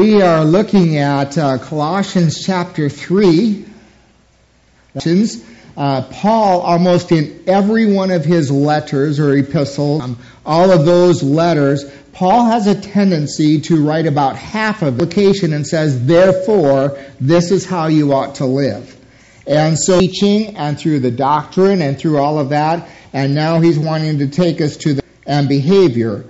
We are looking at Colossians chapter 3. Paul, almost in every one of his letters or epistles, all of those letters, Paul has a tendency to write about half of the application and says, therefore, this is how you ought to live. And so teaching and through the doctrine and through all of that, and now he's wanting to take us to the and behavior.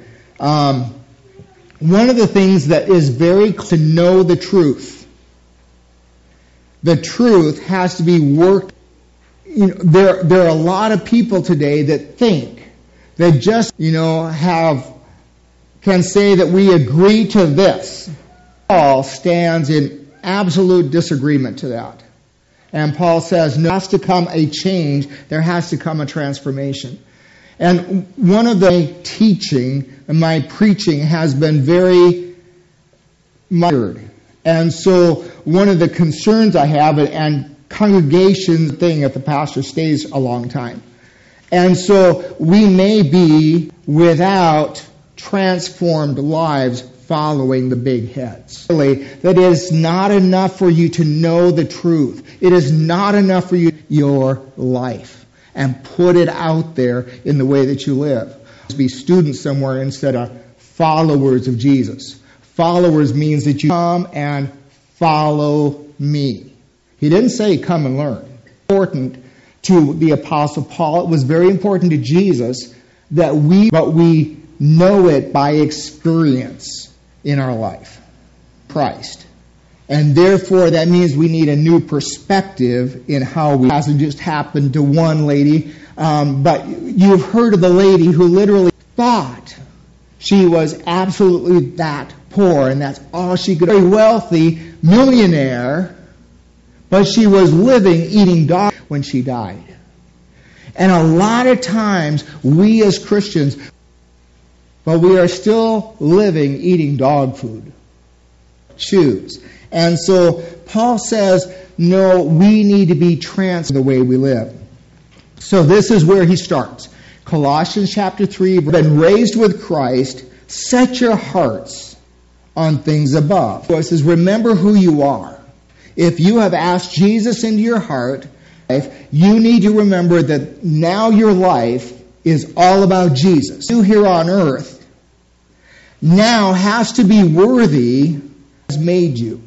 One of the things that is very clear, to know the truth. The truth has to be worked. You know, there are a lot of people today that think, that just, can say that we agree to this. Paul stands in absolute disagreement to that. And Paul says, no, there has to come a change. There has to come a transformation. And one of the teaching, my preaching has been very mired. And so one of the concerns I have, and congregation thing if the pastor stays a long time. And so we may be without transformed lives following the big heads. Really, that is not enough for you to know the truth. It is not enough for you to know your life and put it out there in the way that you live. Be students somewhere instead of followers of Jesus. Followers means that you come and follow me. He didn't say come and learn. Important to the Apostle Paul. It was very important to Jesus that we know it by experience in our life. Christ. And therefore, that means we need a new perspective in how we. It hasn't just happened to one lady, but you've heard of the lady who literally thought she was absolutely that poor, and that's all she could. Very wealthy millionaire, but she was living, eating dog when she died. And a lot of times, we as Christians, but we are still living, eating dog food. Choose. And so Paul says, no, we need to be transformed the way we live. So this is where he starts. Colossians chapter 3, been raised with Christ, set your hearts on things above. It says, remember who you are. If you have asked Jesus into your heart, you need to remember that now your life is all about Jesus. You here on earth now has to be worthy has made you.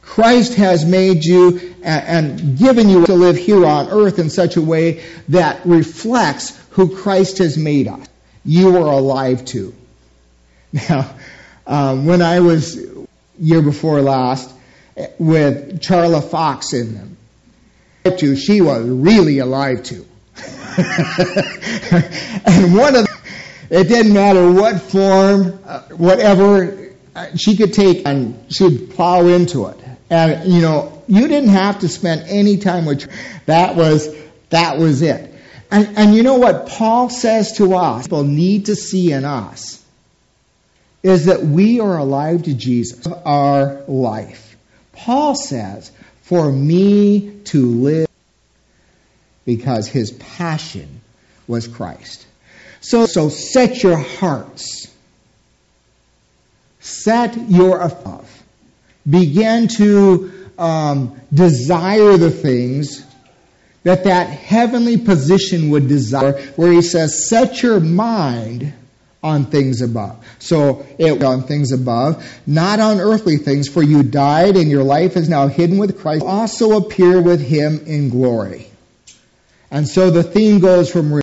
Christ has made you and given you to live here on earth in such a way that reflects who Christ has made us. You are alive to. Now, when I was year before last with Charla Fox in them, she was really alive to. And one of them, it didn't matter what form, whatever, she could take and she'd plow into it. And, you didn't have to spend any time with her. That was it. And you know what Paul says to us, people need to see in us, is that we are alive to Jesus, our life. Paul says, for me to live, because his passion was Christ. So set your hearts. Set your above. Begin to desire the things that heavenly position would desire, where he says, set your mind on things above. So it on things above, not on earthly things, for you died and your life is now hidden with Christ. You also appear with him in glory. And so the theme goes from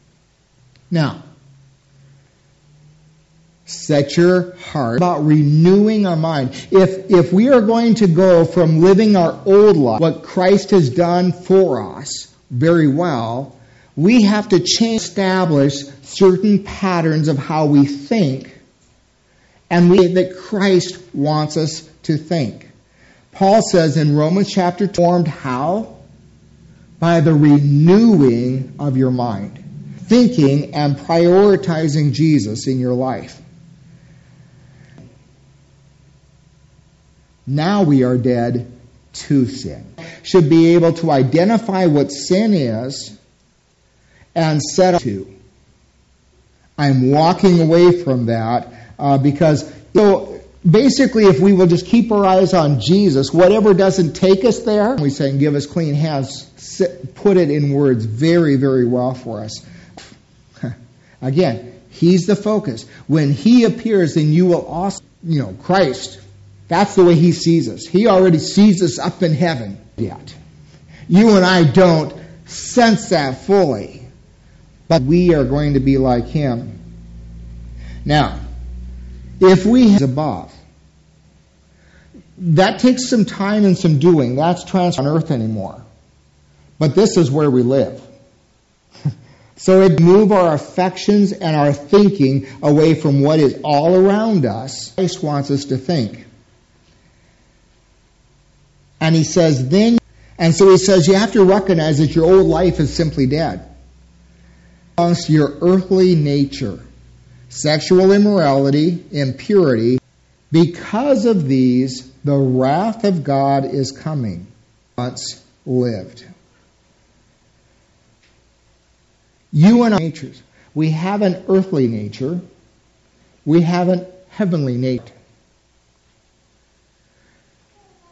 now. Set your heart about renewing our mind. If we are going to go from living our old life, what Christ has done for us very well, we have to change, establish certain patterns of how we think, and that Christ wants us to think. Paul says in Romans chapter 2, formed how? By the renewing of your mind. Thinking and prioritizing Jesus in your life. Now we are dead to sin. Should be able to identify what sin is and set up to. I'm walking away from that because basically, if we will just keep our eyes on Jesus, whatever doesn't take us there, we say, and give us clean hands, put it in words very, very well for us. Again, he's the focus. When he appears, then you will also, Christ. That's the way he sees us. He already sees us up in heaven. Yet, you and I don't sense that fully, but we are going to be like him. Now, if we have above, that takes some time and some doing. That's transfer on earth anymore. But this is where we live. So it move our affections and our thinking away from what is all around us. Christ wants us to think. And he says, so he says, you have to recognize that your old life is simply dead. Your earthly nature, sexual immorality, impurity, because of these, the wrath of God is coming. Once lived. You and I natures. We have an earthly nature. We have an heavenly nature.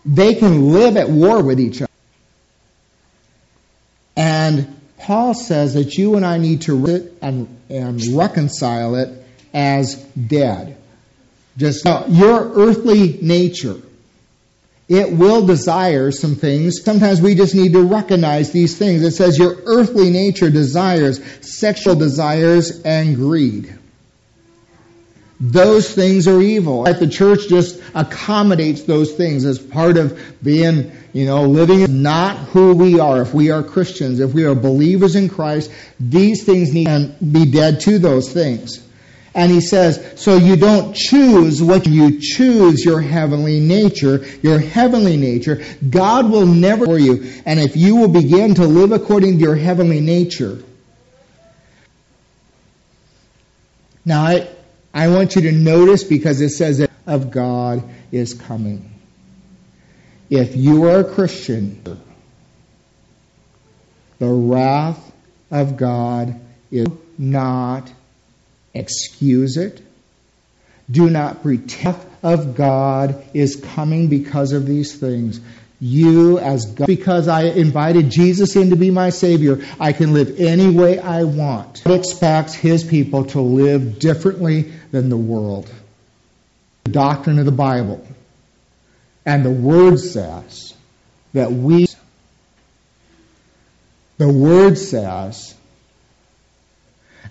They can live at war with each other. And Paul says that you and I need to read it and reconcile it as dead. Just now, your earthly nature, it will desire some things. Sometimes we just need to recognize these things. It says your earthly nature desires, sexual desires, and greed. Those things are evil. The church just accommodates those things as part of being, living is not who we are. If we are Christians, if we are believers in Christ, these things need to be dead to those things. And he says, so you don't choose what you choose, your heavenly nature. Your heavenly nature, God will never for you. And if you will begin to live according to your heavenly nature. Now, I want you to notice, because it says that the wrath of God is coming. If you are a Christian, the wrath of God is not excuse it. Do not pretend of God is coming because of these things. You as God, because I invited Jesus in to be my Savior, I can live any way I want. God expects his people to live differently than the world. The doctrine of the Bible. And the Word says that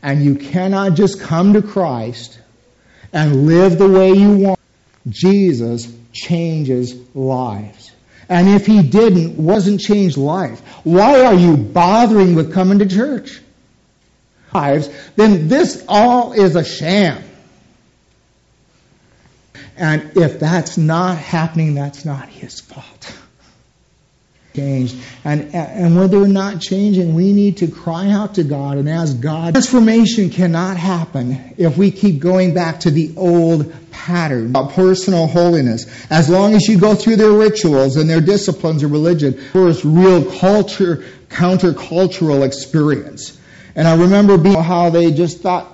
and you cannot just come to Christ and live the way you want. Jesus changes lives. And if he didn't, wasn't changed life, why are you bothering with coming to church? Then this all is a sham. And if that's not happening, that's not his fault. Changed. And when they're not changing, we need to cry out to God and ask God. Transformation cannot happen if we keep going back to the old pattern about personal holiness. As long as you go through their rituals and their disciplines of religion, first real countercultural experience. And I remember how they just thought,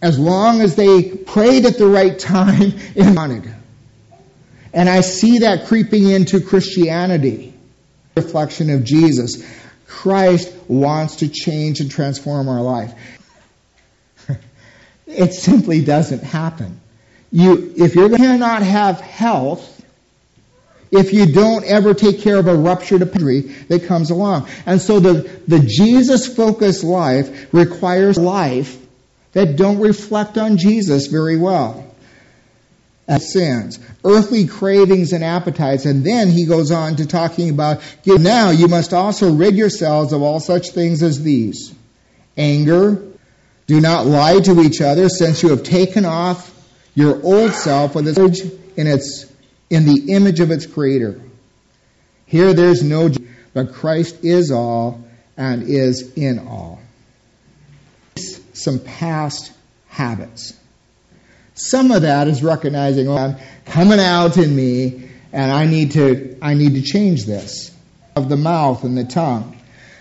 as long as they prayed at the right time, it wanted. And I see that creeping into Christianity. Reflection of Jesus. Christ wants to change and transform our life. It simply doesn't happen. If you cannot have health, if you don't ever take care of a ruptured appendix that comes along. And so the Jesus-focused life requires life that don't reflect on Jesus very well. Sins, earthly cravings and appetites. And then he goes on to talking about, now you must also rid yourselves of all such things as these. Anger, do not lie to each other, since you have taken off your old self with its image in the image of its creator. Here there's no judgment, but Christ is all and is in all. Some past habits. Some of that is recognizing, I'm coming out in me, and I need to change this of the mouth and the tongue.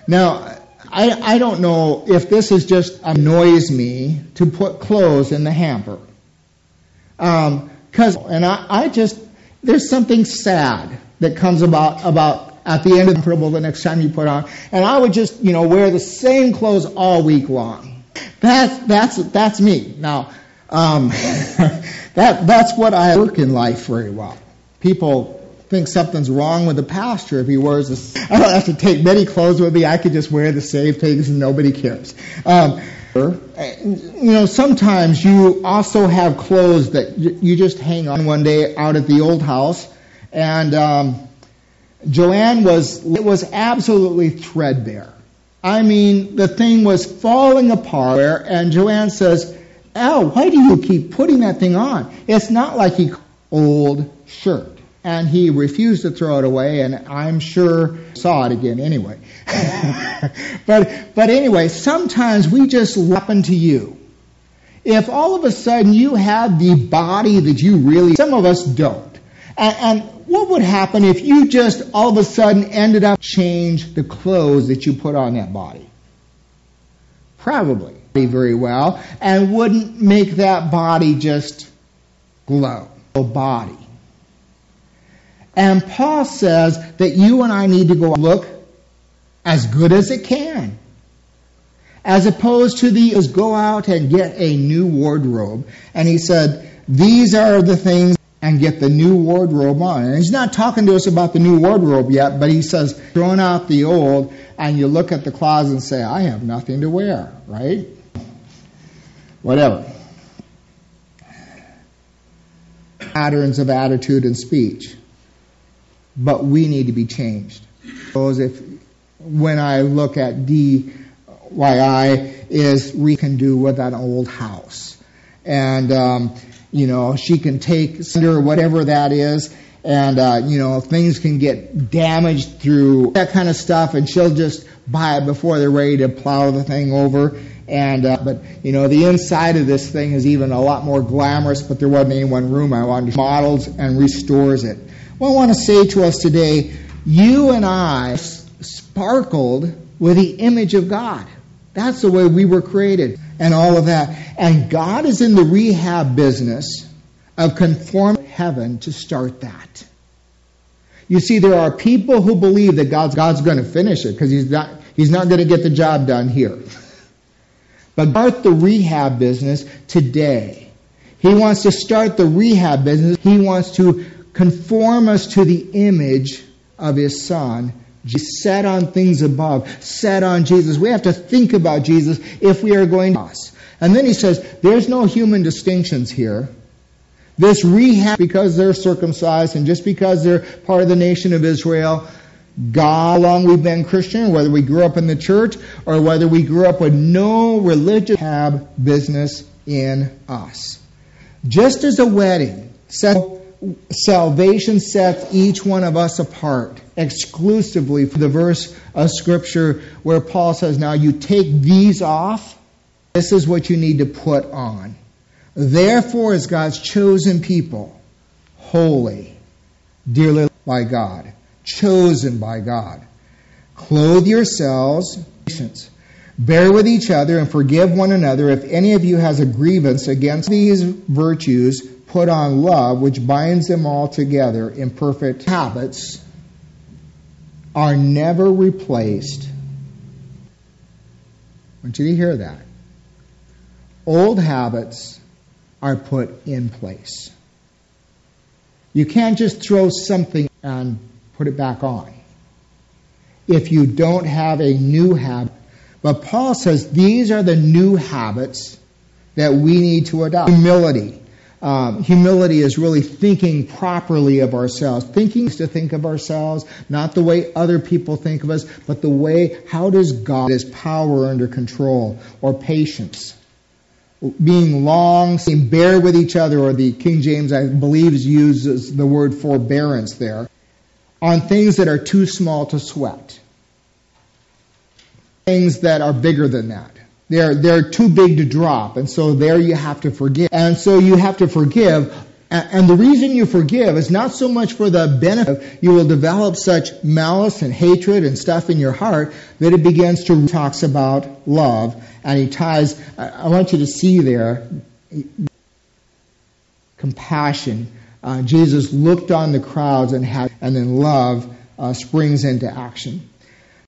Now, I don't know if this is just annoys me to put clothes in the hamper. Because there's something sad that comes about at the end of the parable the next time you put on. And I would just, wear the same clothes all week long. That's me. Now, that's what I work in life very well. People think something's wrong with the pastor if he wears this. I don't have to take many clothes with me. I could just wear the same things and nobody cares. Sometimes you also have clothes that you just hang on. One day out at the old house, and Joanne was absolutely threadbare. I mean, the thing was falling apart, and Joanne says, "Al, why do you keep putting that thing on? It's not like he old shirt." And he refused to throw it away, and I'm sure saw it again anyway. But anyway, sometimes we just happen to you. If all of a sudden you have the body that you really, some of us don't. And what would happen if you just all of a sudden ended up change the clothes that you put on that body? Probably very well, and wouldn't make that body just glow. A body. And Paul says that you and I need to go look as good as it can. As opposed to go out and get a new wardrobe. And he said, these are the things, and get the new wardrobe on. And he's not talking to us about the new wardrobe yet, but he says, throwing out the old, and you look at the closet and say, I have nothing to wear, right? Whatever. Patterns of attitude and speech. But we need to be changed. When I look at D.I.Y., we can do with an old house. And, she can take cinder or whatever that is. And, things can get damaged through that kind of stuff. And she'll just buy it before they're ready to plow the thing over. And but the inside of this thing is even a lot more glamorous. But there wasn't any one room. I wanted to models and restores it. Well, I want to say to us today, you and I sparkled with the image of God. That's the way we were created and all of that. And God is in the rehab business of conforming heaven to start that. You see, there are people who believe that God's going to finish it because He's not going to get the job done here. But start the rehab business today. He wants to start the rehab business. He wants to conform us to the image of His Son. Set on things above. Set on Jesus. We have to think about Jesus if we are going to us. And then he says, there's no human distinctions here. This rehab, because they're circumcised and just because they're part of the nation of Israel, God, how long we've been Christian, whether we grew up in the church or whether we grew up with no religious rehab business in us. Just as a wedding salvation sets each one of us apart exclusively for the verse of Scripture where Paul says, now you take these off, this is what you need to put on. Therefore is God's chosen people, holy, dearly loved by God, chosen by God. Clothe yourselves, patience. Bear with each other and forgive one another if any of you has a grievance against these virtues. Put on love, which binds them all together in perfect habits, are never replaced. I want you to hear that. Old habits are put in place. You can't just throw something and put it back on if you don't have a new habit. But Paul says these are the new habits that we need to adopt. Humility. Humility is really thinking properly of ourselves. Thinking is to think of ourselves, not the way other people think of us, but the way, how does God his power under control, or patience. Being long, bear with each other, or the King James, I believe, uses the word forbearance there, on things that are too small to sweat. Things that are bigger than that. They're too big to drop, and so there you have to forgive. And so you have to forgive, and the reason you forgive is not so much for the benefit. You will develop such malice and hatred and stuff in your heart that it begins to talks about love, and he ties. I want you to see there. compassion. Jesus looked on the crowds and then love springs into action.